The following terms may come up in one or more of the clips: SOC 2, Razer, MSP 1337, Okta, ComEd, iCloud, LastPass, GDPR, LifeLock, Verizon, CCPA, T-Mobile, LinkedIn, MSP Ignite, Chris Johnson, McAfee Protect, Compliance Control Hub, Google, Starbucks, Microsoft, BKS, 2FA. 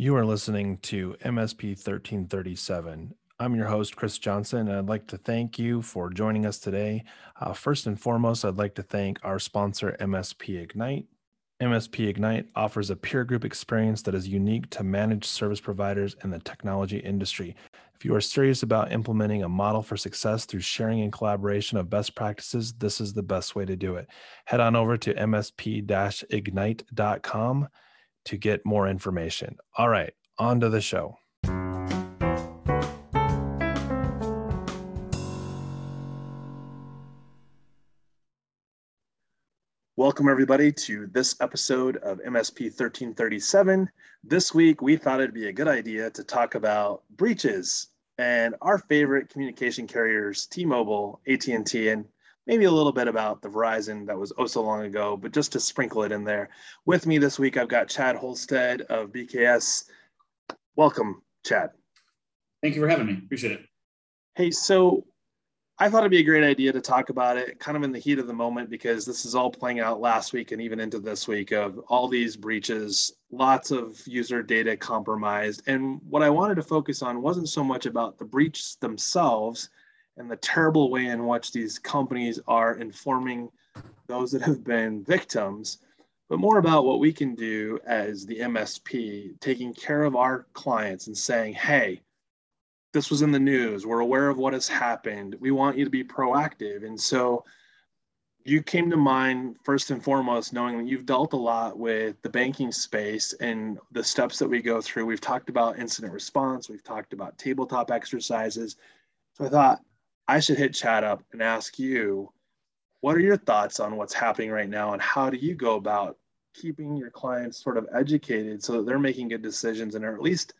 You are listening to MSP 1337. I'm your host, Chris Johnson, and I'd like to thank you for joining us today. First and foremost, I'd like to thank our sponsor, MSP Ignite. MSP Ignite offers a peer group experience that is unique to managed service providers in the technology industry. If you are serious about implementing a model for success through sharing and collaboration of best practices, this is the best way to do it. Head on over to msp-ignite.com to get more information. All right, on to the show. Welcome everybody to this episode of MSP 1337. This week, we thought it'd be a good idea to talk about breaches and our favorite communication carriers, T-Mobile, AT&T, and maybe a little bit about the Verizon that was oh so long ago, but just to sprinkle it in there. With me this week, I've got Chad Holstead of BKS. Welcome, Chad. Thank you for having me. Appreciate it. Hey, so I thought it'd be a great idea to talk about it kind of in the heat of the moment, because this is all playing out last week and even into this week of all these breaches, lots of user data compromised. And what I wanted to focus on wasn't so much about the breaches themselves and the terrible way in which these companies are informing those that have been victims, but more about what we can do as the MSP, taking care of our clients and saying, hey, this was in the news, we're aware of what has happened, we want you to be proactive. And so you came to mind first and foremost, knowing that you've dealt a lot with the banking space and the steps that we go through. We've talked about incident response, we've talked about tabletop exercises. So I thought, I should hit Chad up and ask you, what are your thoughts on what's happening right now, and how do you go about keeping your clients sort of educated so that they're making good decisions and are at least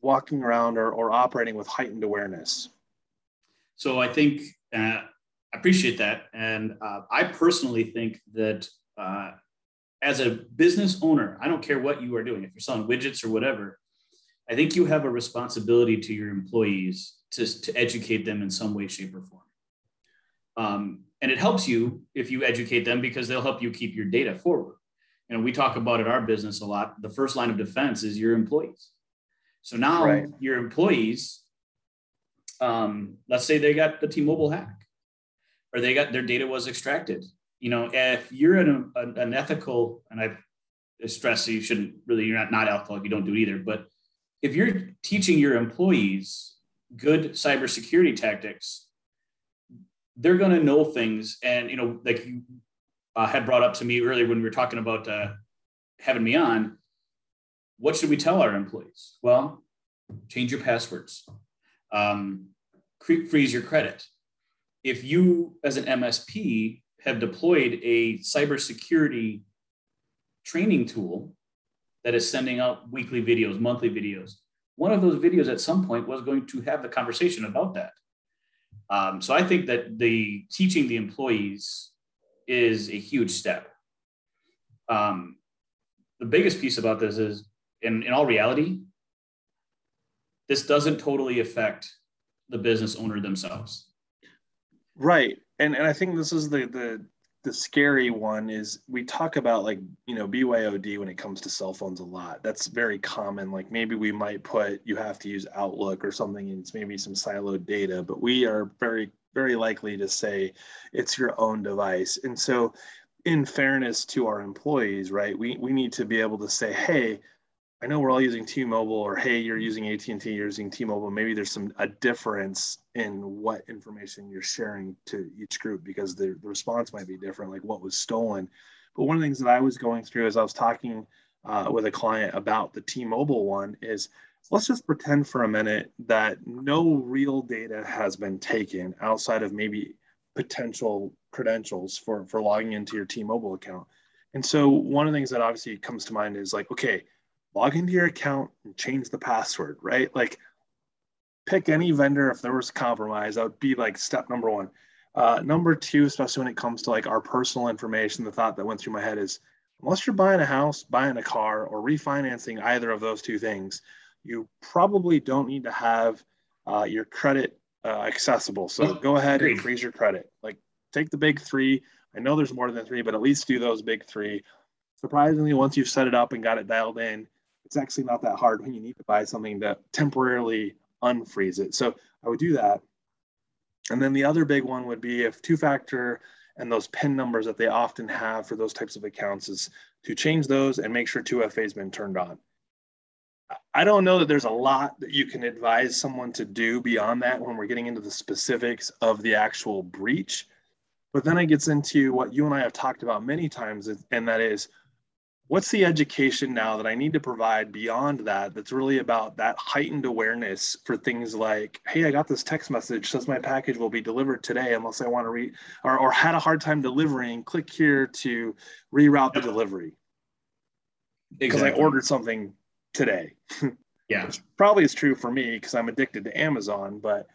walking around or operating with heightened awareness? So I think, I appreciate that. And I personally think that as a business owner, I don't care what you are doing, if you're selling widgets or whatever, I think you have a responsibility to your employees to educate them in some way, shape, or form. And it helps you if you educate them, because they'll help you keep your data forward. You know, we talk about at our business a lot, the first line of defense is your employees. So now right. Your employees, let's say they got the T-Mobile hack, or they got their data was extracted. You know, if you're an ethical, and I stress that you shouldn't really, you're not alcoholic, you don't do it either, but if you're teaching your employees good cybersecurity tactics, they're going to know things. And, you know, like you had brought up to me earlier when we were talking about having me on, what should we tell our employees? Well, change your passwords, freeze your credit. If you, as an MSP, have deployed a cybersecurity training tool that is sending out weekly videos, monthly videos, one of those videos at some point was going to have the conversation about that. So I think that the teaching the employees is a huge step. The biggest piece about this is, in all reality, this doesn't totally affect the business owner themselves. Right. And I think this is the scary one is we talk about, like, you know, BYOD when it comes to cell phones a lot. That's very common. Like maybe we might put, you have to use Outlook or something, and it's maybe some siloed data, but we are very, very likely to say it's your own device. And so in fairness to our employees, right, we need to be able to say, hey, I know we're all using T-Mobile, or hey, you're using AT&T, you're using T-Mobile. Maybe there's a difference in what information you're sharing to each group, because the response might be different, like what was stolen. But one of the things that I was going through as I was talking with a client about the T-Mobile one is, let's just pretend for a minute that no real data has been taken outside of maybe potential credentials for logging into your T-Mobile account. And so one of the things that obviously comes to mind is like, okay, log into your account and change the password, right? Like pick any vendor. If there was compromise, that would be like step number one. Number two, especially when it comes to like our personal information, the thought that went through my head is, unless you're buying a house, buying a car, or refinancing either of those two things, you probably don't need to have your credit accessible. So go ahead and freeze your credit. Like take the big three. I know there's more than three, but at least do those big three. Surprisingly, once you've set it up and got it dialed in, it's actually not that hard when you need to buy something to temporarily unfreeze it. So I would do that. And then the other big one would be if two-factor and those PIN numbers that they often have for those types of accounts is to change those and make sure 2FA has been turned on. I don't know that there's a lot that you can advise someone to do beyond that when we're getting into the specifics of the actual breach. But then it gets into what you and I have talked about many times, and that is, what's the education now that I need to provide beyond that that's really about that heightened awareness for things like, hey, I got this text message, says my package will be delivered today unless I want to read, or had a hard time delivering, click here to reroute the delivery. Because I ordered something today. Yeah. Which probably is true for me because I'm addicted to Amazon, but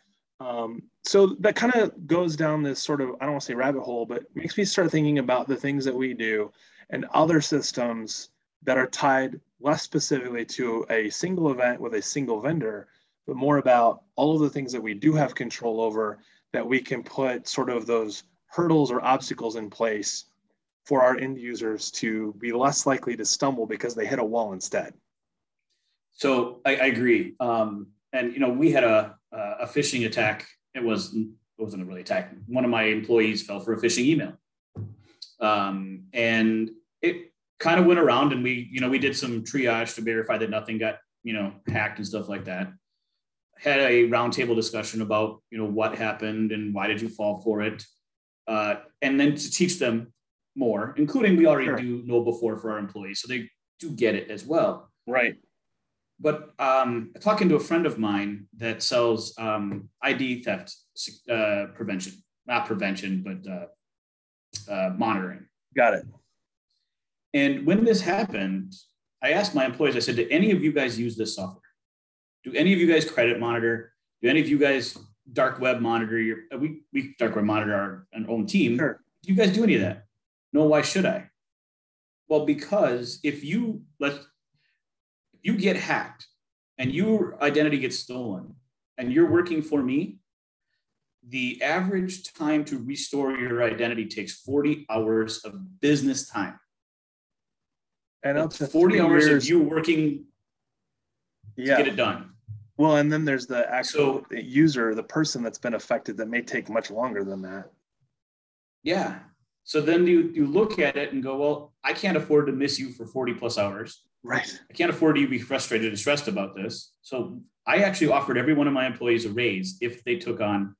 so that kind of goes down this sort of, I don't want to say rabbit hole, but makes me start thinking about the things that we do and other systems that are tied less specifically to a single event with a single vendor, but more about all of the things that we do have control over that we can put sort of those hurdles or obstacles in place for our end users to be less likely to stumble because they hit a wall instead. So I agree. And, you know, we had a phishing attack. It wasn't a really attack. One of my employees fell for a phishing email. And it kind of went around, and we did some triage to verify that nothing got, hacked and stuff like that. Had a roundtable discussion about, what happened and why did you fall for it? And then to teach them more, including we already do know before for our employees. So they do get it as well. Right. But talking to a friend of mine that sells ID theft monitoring. Got it. And when this happened, I asked my employees, I said, do any of you guys use this software? Do any of you guys credit monitor? Do any of you guys dark web monitor? We dark web monitor our own team. Sure. Do you guys do any of that? No, why should I? Well, because if you get hacked and your identity gets stolen and you're working for me, the average time to restore your identity takes 40 hours of business time. And up to 40 hours of you working to get it done. Well, and then there's the actual user, the person that's been affected, that may take much longer than that. Yeah. So then you look at it and go, well, I can't afford to miss you for 40 plus hours. Right. I can't afford to be frustrated and stressed about this. So I actually offered every one of my employees a raise if they took on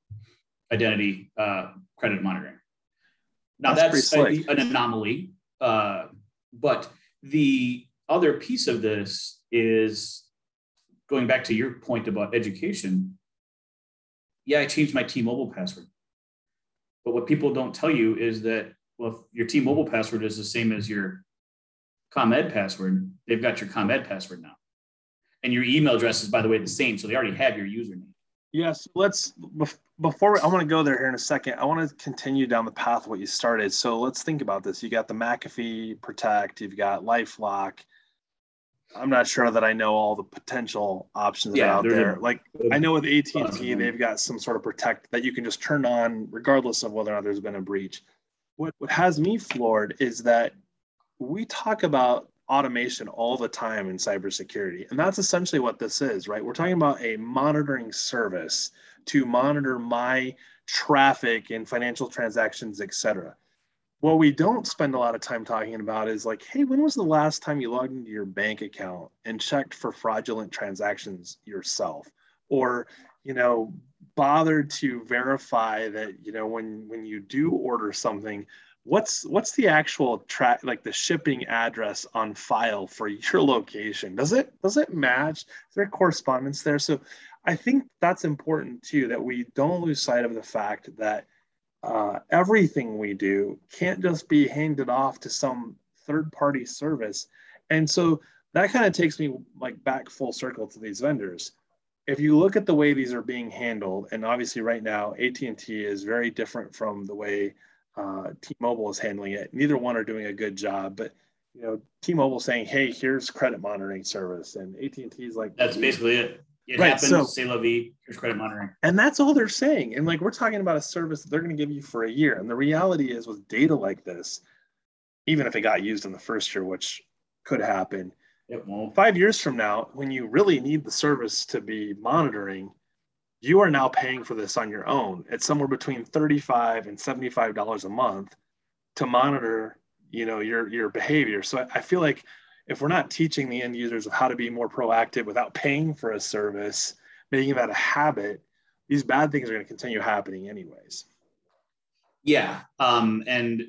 identity credit monitoring. Now that's an anomaly. But the other piece of this is going back to your point about education. Yeah, I changed my T-Mobile password. But what people don't tell you is that, well, your T-Mobile password is the same as your ComEd password. They've got your ComEd password now. And your email address is, by the way, the same. So they already have your username. Yes. I want to go there here in a second. I want to continue down the path of what you started. So let's think about this. You got the McAfee Protect. You've got LifeLock. I'm not sure that I know all the potential options that are out there. I know with AT&T, they've got some sort of protect that you can just turn on regardless of whether or not there's been a breach. What has me floored is that we talk about automation all the time in cybersecurity. And that's essentially what this is, right? We're talking about a monitoring service to monitor my traffic and financial transactions, et cetera. What we don't spend a lot of time talking about is like, hey, when was the last time you logged into your bank account and checked for fraudulent transactions yourself? Or, bothered to verify that, when you do order something, what's the actual the shipping address on file for your location? Does it match? Is there correspondence there? So I think that's important too, that we don't lose sight of the fact that everything we do can't just be handed off to some third-party service. And so that kind of takes me back full circle to these vendors. If you look at the way these are being handled, and obviously right now, AT&T is very different from the way T-Mobile is handling it. Neither one are doing a good job, but T-Mobile saying, "Hey, here's credit monitoring service," and AT&T is like, "That's basically it. It happens. So, c'est la vie. Here's credit monitoring." And that's all they're saying. And we're talking about a service that they're going to give you for a year. And the reality is, with data like this, even if it got used in the first year, which could happen, It won't. 5 years from now, when you really need the service to be monitoring, you are now paying for this on your own. It's somewhere between $35 and $75 a month to monitor, you know, your behavior. So I feel like if we're not teaching the end users of how to be more proactive without paying for a service, making that a habit, these bad things are going to continue happening anyways. Yeah. And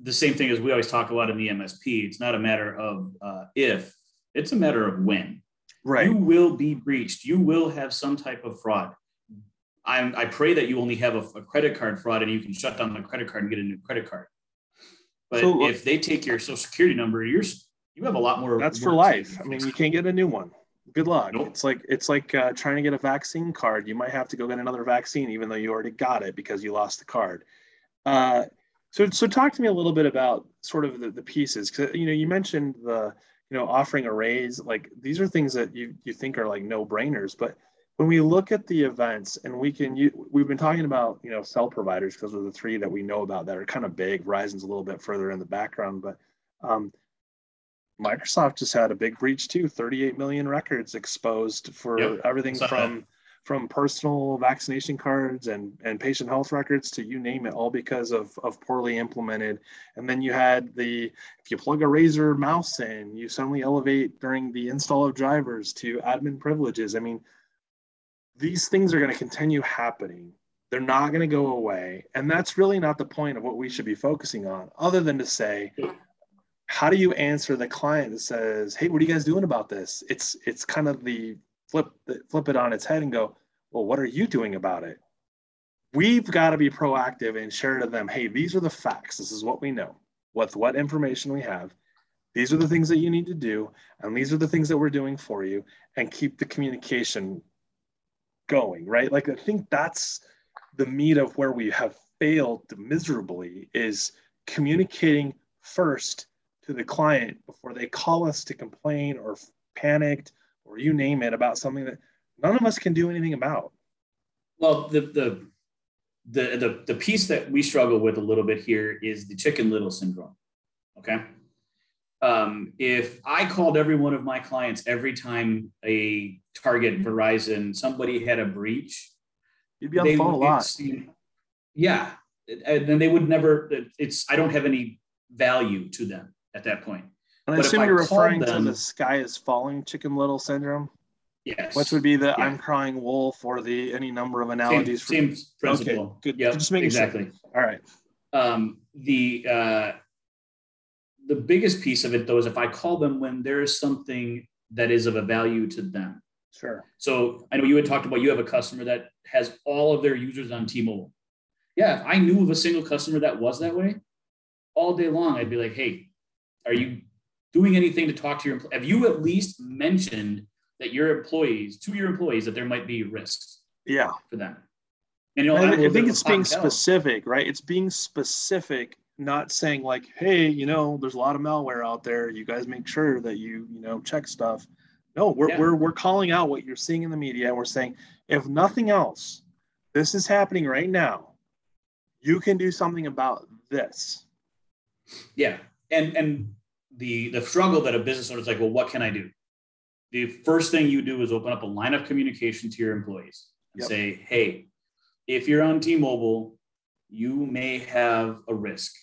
the same thing as we always talk about in the MSP, it's not a matter of if, it's a matter of when. Right. You will be breached. You will have some type of fraud. I pray that you only have a credit card fraud and you can shut down the credit card and get a new credit card. But so, if they take your social security number, you have a lot more. That's for life. I mean, you can't get a new one. Good luck. Nope. It's like trying to get a vaccine card. You might have to go get another vaccine, even though you already got it because you lost the card. So talk to me a little bit about sort of the pieces. 'Cause, you know, you mentioned the, you know, offering arrays, like these are things that you think are like no brainers, but when we look at the events and we've been talking about, you know, cell providers, because those are the three that we know about that are kind of big. Verizon's a little bit further in the background, but Microsoft just had a big breach too, 38 million records exposed for everything from personal vaccination cards and patient health records to you name it, all because of poorly implemented. And then you had if you plug a Razer mouse in, you suddenly elevate during the install of drivers to admin privileges. I mean, these things are going to continue happening. They're not going to go away. And that's really not the point of what we should be focusing on, other than to say, how do you answer the client that says, hey, what are you guys doing about this? It's kind of the flip it on its head and go, well, what are you doing about it? We've got to be proactive and share to them, hey, these are the facts. This is what we know, with what information we have. These are the things that you need to do. And these are the things that we're doing for you, and keep the communication going, right? Like, I think that's the meat of where we have failed miserably, is communicating first to the client before they call us to complain or panicked, or you name it, about something that none of us can do anything about. Well, the piece that we struggle with a little bit here is the Chicken Little syndrome, okay? If I called every one of my clients every time a Target, Verizon, somebody had a breach, you'd be on the phone a lot. Yeah, and then they would never, I don't have any value to them at that point. And I assume you're referring to the sky is falling Chicken Little syndrome? Yes. Which would be the I'm crying wolf, or the any number of analogies. Same principle. Okay, good. Yeah, just making sure. All right. The biggest piece of it, though, is if I call them when there is something that is of a value to them. Sure. So I know you had talked about you have a customer that has all of their users on T-Mobile. Yeah, if I knew of a single customer that was that way, all day long, I'd be like, hey, are you doing anything to talk to your employees? Have you at least mentioned that to your employees that there might be risks for them? And I think it's being specific, right? It's being specific, not saying like, hey, you know, there's a lot of malware out there. You guys make sure that you know, check stuff. No, we're calling out what you're seeing in the media. And we're saying, if nothing else, this is happening right now. You can do something about this. Yeah. And the struggle that a business owner is like, well, what can I do? The first thing you do is open up a line of communication to your employees and say, hey, if you're on T-Mobile, you may have a risk.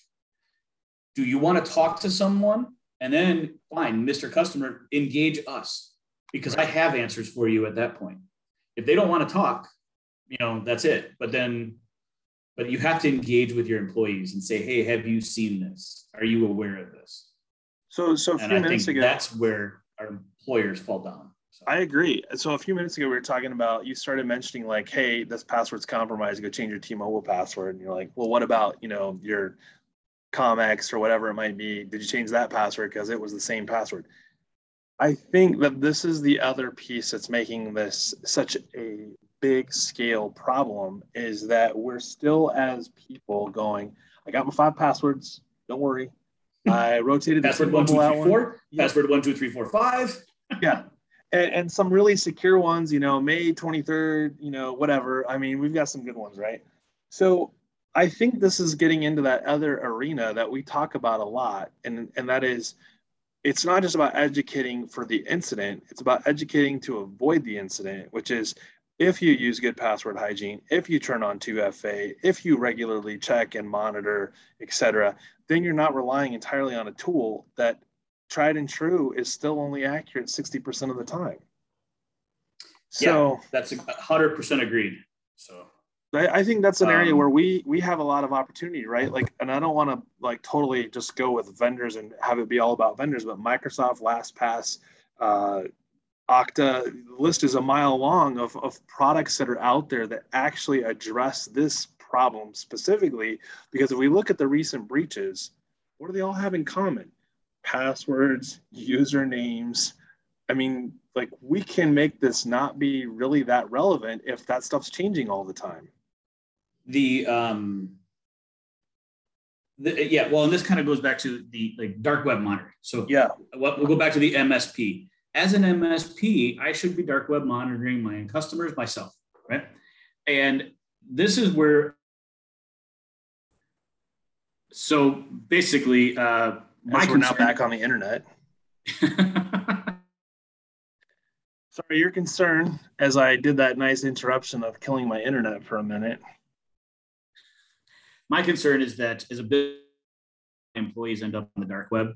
Do you want to talk to someone? And then fine, Mr. Customer, engage us, because I have answers for you at that point. If they don't want to talk, you know, that's it. But you have to engage with your employees and say, hey, have you seen this? Are you aware of this? So a few minutes ago, that's where our employers fall down. So. I agree. So a few minutes ago, we were talking about, you started mentioning like, hey, this password's compromised, go change your T-Mobile password. And you're like, well, what about, you know, your ComEx or whatever it might be? Did you change that password? Because it was the same password. I think that this is the other piece that's making this such a big scale problem, is that we're still, as people, going, I got my 5 passwords, don't worry. I rotated the password 1234, password 12345. Yeah. And some really secure ones, you know, May 23rd, you know, whatever. I mean, we've got some good ones, right? So I think this is getting into that other arena that we talk about a lot. And that is, it's not just about educating for the incident, it's about educating to avoid the incident, which is if you use good password hygiene, if you turn on 2FA, if you regularly check and monitor, et cetera, then you're not relying entirely on a tool that tried and true is still only accurate 60% of the time. So yeah, that's 100% agreed. So I think that's an area where we have a lot of opportunity, right? Like, and I don't want to like totally just go with vendors and have it be all about vendors, but Microsoft, LastPass, Okta, the list is a mile long of products that are out there that actually address this problem specifically, because if we look at the recent breaches, what do they all have in common? Passwords, usernames. I mean, like, we can make this not be really that relevant if that stuff's changing all the time. Yeah, well, and this kind of goes back to the like dark web monitoring. So yeah, we'll go back to the MSP. As an MSP, I should be dark web monitoring my own customers myself, right? And this is where, so basically, we're now back on the internet. Sorry, your concern, as I did that nice interruption of killing my internet for a minute. My concern is that as a business, employees end up on the dark web.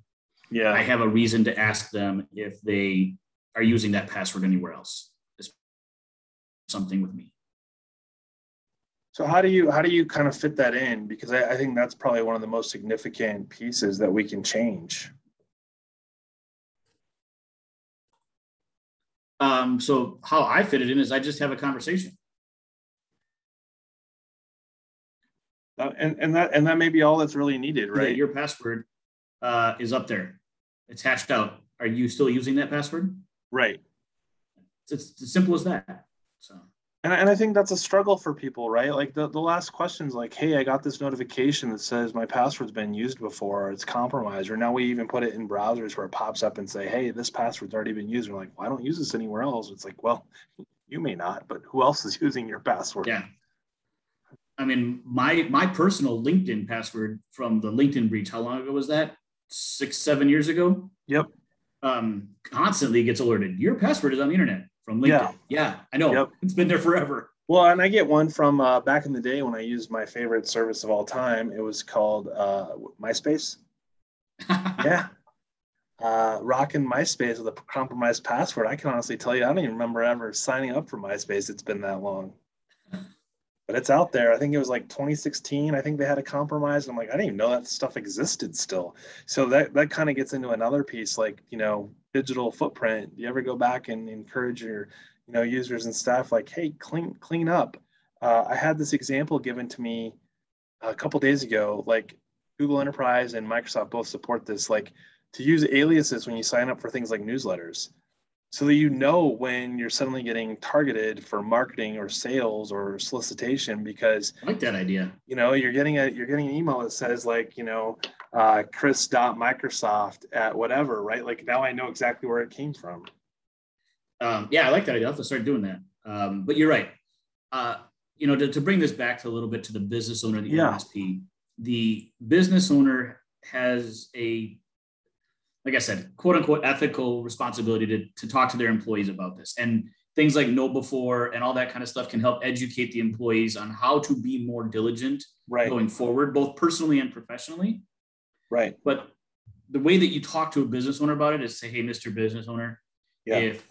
Yeah, I have a reason to ask them if they are using that password anywhere else. It's something with me. So how do you kind of fit that in? Because I think that's probably one of the most significant pieces that we can change. So how I fit it in is I just have a conversation. And that may be all that's really needed, right? Your password is up there. It's hashed out. Are you still using that password? Right. It's as simple as that. So. And I think that's a struggle for people, right? Like the last question's like, hey, I got this notification that says my password's been used before, or it's compromised, or now we even put it in browsers where it pops up and say, hey, this password's already been used. We're like, well, I don't use this anywhere else. It's like, well, you may not, but who else is using your password? Yeah. I mean, my personal LinkedIn password from the LinkedIn breach, how long ago was that? 6-7 years ago? Yep. Constantly gets alerted. Your password is on the internet. From LinkedIn. Yeah, I know. Yep. It's been there forever. Well, and I get one from back in the day when I used my favorite service of all time. It was called MySpace. Yeah. Rocking MySpace with a compromised password. I can honestly tell you, I don't even remember ever signing up for MySpace. It's been that long. But it's out there. I think it was like 2016. I think they had a compromise. I'm like, I didn't even know that stuff existed still. So that kind of gets into another piece, like, you know, digital footprint. Do you ever go back and encourage your, you know, users and staff like, hey, clean up? I had this example given to me a couple days ago. Like Google Enterprise and Microsoft both support this, like to use aliases when you sign up for things like newsletters, so that you know when you're suddenly getting targeted for marketing or sales or solicitation. Because I like that idea. You know, you're getting an email that says like, you know, chris.microsoft@whatever, right? Like now I know exactly where it came from. Yeah, I like that idea. I'll have to start doing that. But you're right. You know, to bring this back to a little bit to the business owner, the MSP, the business owner has a, like I said, quote unquote, ethical responsibility to talk to their employees about this, and things like know before and all that kind of stuff can help educate the employees on how to be more diligent going forward, both personally and professionally. Right. But the way that you talk to a business owner about it is say, hey, Mr. Business Owner, if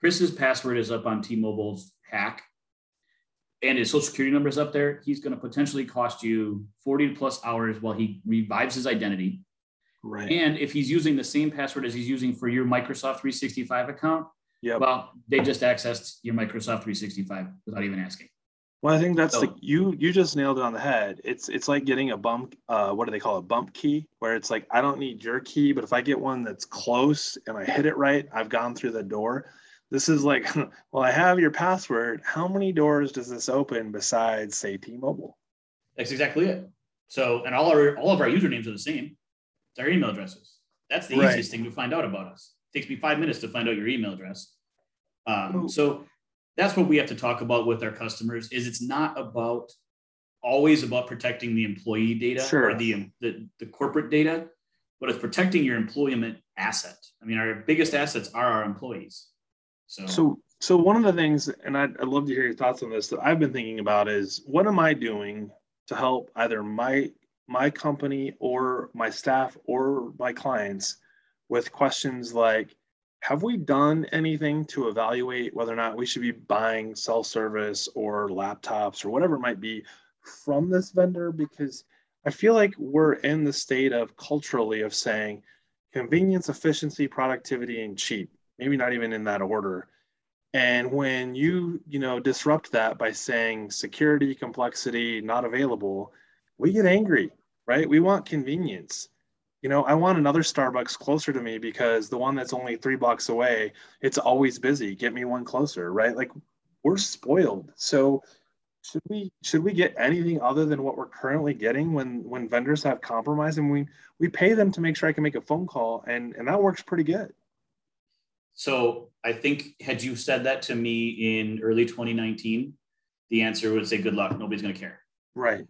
Chris's password is up on T-Mobile's hack and his social security number is up there, he's going to potentially cost you 40 plus hours while he revives his identity. Right. And if he's using the same password as he's using for your Microsoft 365 account, well, they just accessed your Microsoft 365 without even asking. Well, I think that's like, you just nailed it on the head. It's like getting a bump, what do they call it? Bump key, where it's like, I don't need your key, but if I get one that's close and I hit it right, I've gone through the door. This is like, well, I have your password. How many doors does this open besides, say, T-Mobile? That's exactly it. So, and all of our usernames are the same. Our email addresses. That's the easiest thing to find out about us. It takes me 5 minutes to find out your email address. So that's what we have to talk about with our customers, is it's not about always about protecting the employee data or the corporate data, but it's protecting your employment asset. I mean, our biggest assets are our employees. So one of the things, and I'd love to hear your thoughts on this, that I've been thinking about is, what am I doing to help either my company or my staff or my clients with questions like, have we done anything to evaluate whether or not we should be buying self-service or laptops or whatever it might be from this vendor? Because I feel like we're in the state of culturally of saying convenience, efficiency, productivity, and cheap, maybe not even in that order. And when you disrupt that by saying security, complexity, not available, we get angry, right? We want convenience. I want another Starbucks closer to me because the one that's only 3 blocks away, it's always busy. Get me one closer, right? Like, we're spoiled. So should we get anything other than what we're currently getting when vendors have compromise? And we pay them to make sure I can make a phone call, and that works pretty good. So I think had you said that to me in early 2019, the answer would say, good luck, nobody's going to care. Right.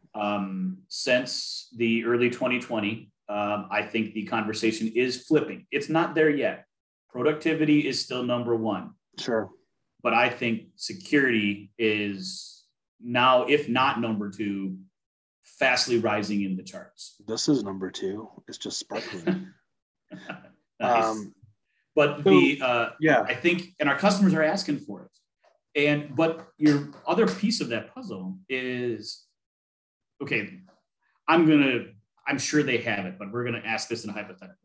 Since the early 2020, I think the conversation is flipping. It's not there yet. Productivity is still number one. Sure. But I think security is now, if not number two, fastly rising in the charts. This is number two. It's just sparkling. Nice. But I think, and our customers are asking for it. But your other piece of that puzzle is, okay, I'm sure they have it, but we're going to ask this in a hypothetical.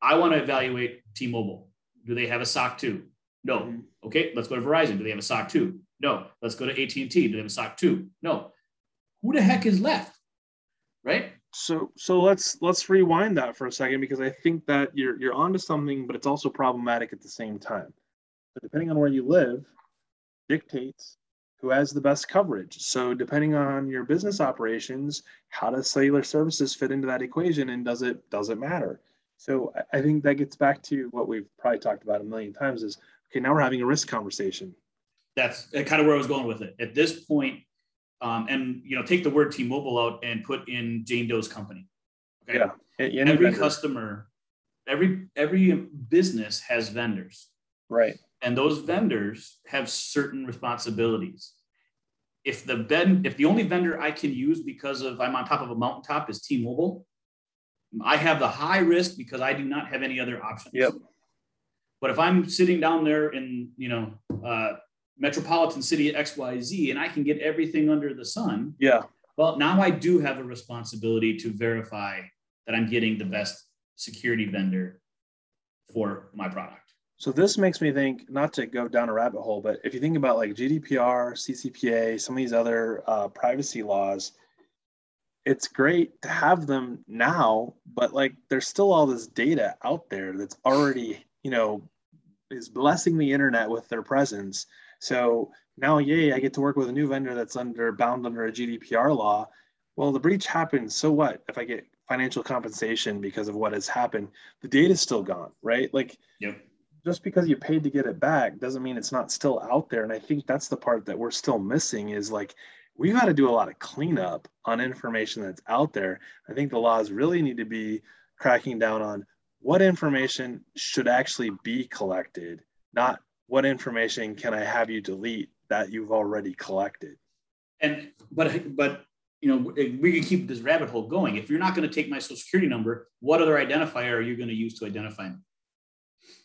I want to evaluate T-Mobile. Do they have a SOC 2? No. Okay, let's go to Verizon. Do they have a SOC 2? No. Let's go to AT&T. Do they have a SOC 2? No. Who the heck is left? Right? So let's rewind that for a second, because I think that you're onto something, but it's also problematic at the same time. But depending on where you live dictates who has the best coverage. So depending on your business operations, how does cellular services fit into that equation, and does it matter? So I think that gets back to what we've probably talked about a million times is, okay, now we're having a risk conversation. That's kind of where I was going with it. At this point, take the word T-Mobile out and put in Jane Doe's company. Okay. Yeah. Every customer, every business has vendors. Right. And those vendors have certain responsibilities. If the only vendor I can use because of I'm on top of a mountaintop is T-Mobile, I have the high risk because I do not have any other options. Yep. But if I'm sitting down there in, metropolitan city XYZ, and I can get everything under the sun. Yeah. Well, now I do have a responsibility to verify that I'm getting the best security vendor for my product. So this makes me think, not to go down a rabbit hole, but if you think about like GDPR, CCPA, some of these other privacy laws, it's great to have them now, but like there's still all this data out there that's already, is blessing the internet with their presence. So now, yay, I get to work with a new vendor that's bound under a GDPR law. Well, the breach happened. So what if I get financial compensation because of what has happened? The data's still gone, right? Like, yep. Just because you paid to get it back doesn't mean it's not still out there. And I think that's the part that we're still missing is like, we've got to do a lot of cleanup on information that's out there. I think the laws really need to be cracking down on what information should actually be collected, not what information can I have you delete that you've already collected? But we can keep this rabbit hole going. If you're not going to take my social security number, what other identifier are you going to use to identify me?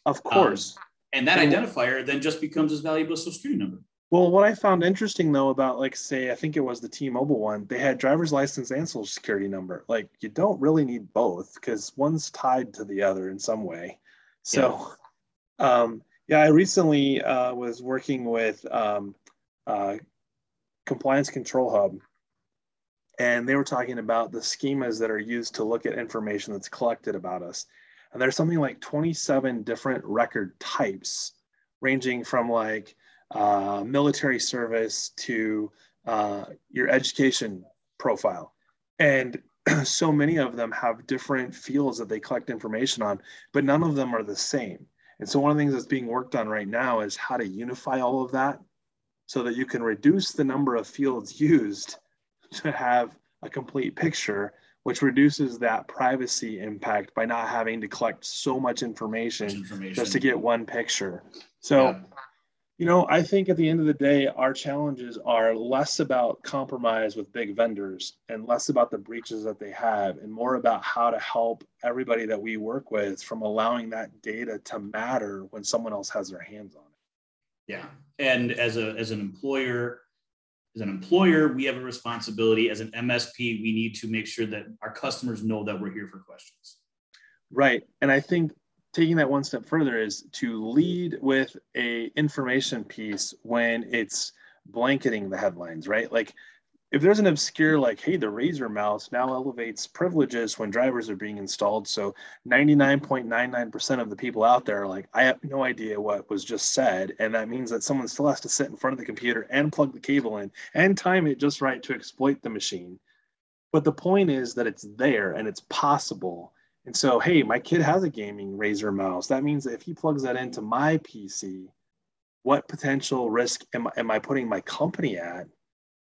Of course. And that identifier then just becomes as valuable as social security number. Well, what I found interesting though about I think it was the T-Mobile one, they had driver's license and social security number. Like, you don't really need both because one's tied to the other in some way. So, yeah. I recently was working with Compliance Control Hub, and they were talking about the schemas that are used to look at information that's collected about us. And there's something like 27 different record types, ranging from military service to your education profile. And so many of them have different fields that they collect information on, but none of them are the same. And so one of the things that's being worked on right now is how to unify all of that so that you can reduce the number of fields used to have a complete picture which reduces that privacy impact by not having to collect so much information just to get one picture. So, yeah. You know, I think at the end of the day, our challenges are less about compromise with big vendors and less about the breaches that they have and more about how to help everybody that we work with from allowing that data to matter when someone else has their hands on it. Yeah. And as an employer, we have a responsibility. As an MSP, we need to make sure that our customers know that we're here for questions. Right. And I think taking that one step further is to lead with an information piece when it's blanketing the headlines, right? Like if there's an obscure, like, hey, the Razor mouse now elevates privileges when drivers are being installed. So 99.99% of the people out there are like, I have no idea what was just said. And that means that someone still has to sit in front of the computer and plug the cable in and time it just right to exploit the machine. But the point is that it's there and it's possible. And so, hey, my kid has a gaming Razer mouse. That means that if he plugs that into my PC, what potential risk am I putting my company at?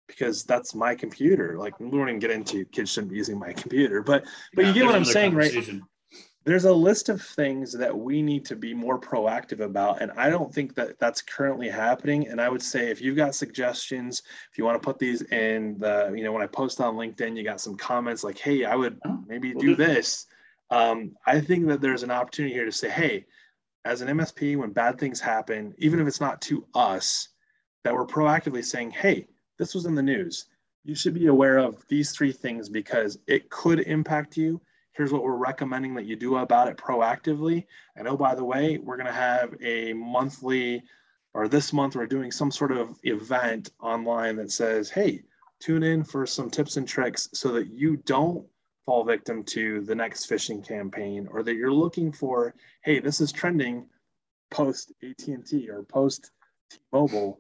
Because that's my computer. Like, we won't even get into kids shouldn't be using my computer, but yeah, you get what I'm saying, right? There's a list of things that we need to be more proactive about. And I don't think that that's currently happening. And I would say if you've got suggestions, if you want to put these in the, you know, when I post on LinkedIn, you got some comments like, hey, I would maybe do this. I think that there's an opportunity here to say, hey, as an MSP, when bad things happen, even if it's not to us, that we're proactively saying, hey, this was in the news. You should be aware of these three things because it could impact you. Here's what we're recommending that you do about it proactively. And oh, by the way, we're going to have a monthly, or this month we're doing some sort of event online that says, hey, tune in for some tips and tricks so that you don't fall victim to the next phishing campaign, or that you're looking for, hey, this is trending post AT&T or post T-Mobile.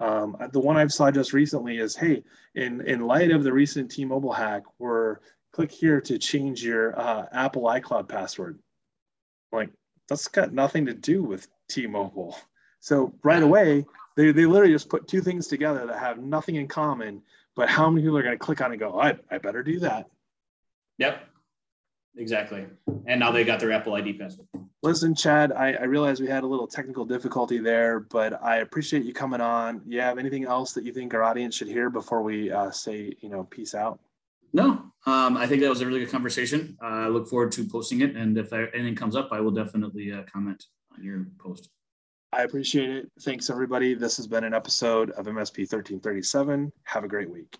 The one I've saw just recently is, hey, in light of the recent T-Mobile hack, click here to change your Apple iCloud password. Like, that's got nothing to do with T-Mobile. So right away, they literally just put two things together that have nothing in common, but how many people are going to click on it and go, I better do that. Yep, exactly. And now they got their Apple ID password. Listen, Chad, I realize we had a little technical difficulty there, but I appreciate you coming on. You have anything else that you think our audience should hear before we say, you know, peace out? No, I think that was a really good conversation. I look forward to posting it. And if anything comes up, I will definitely comment on your post. I appreciate it. Thanks, everybody. This has been an episode of MSP 1337. Have a great week.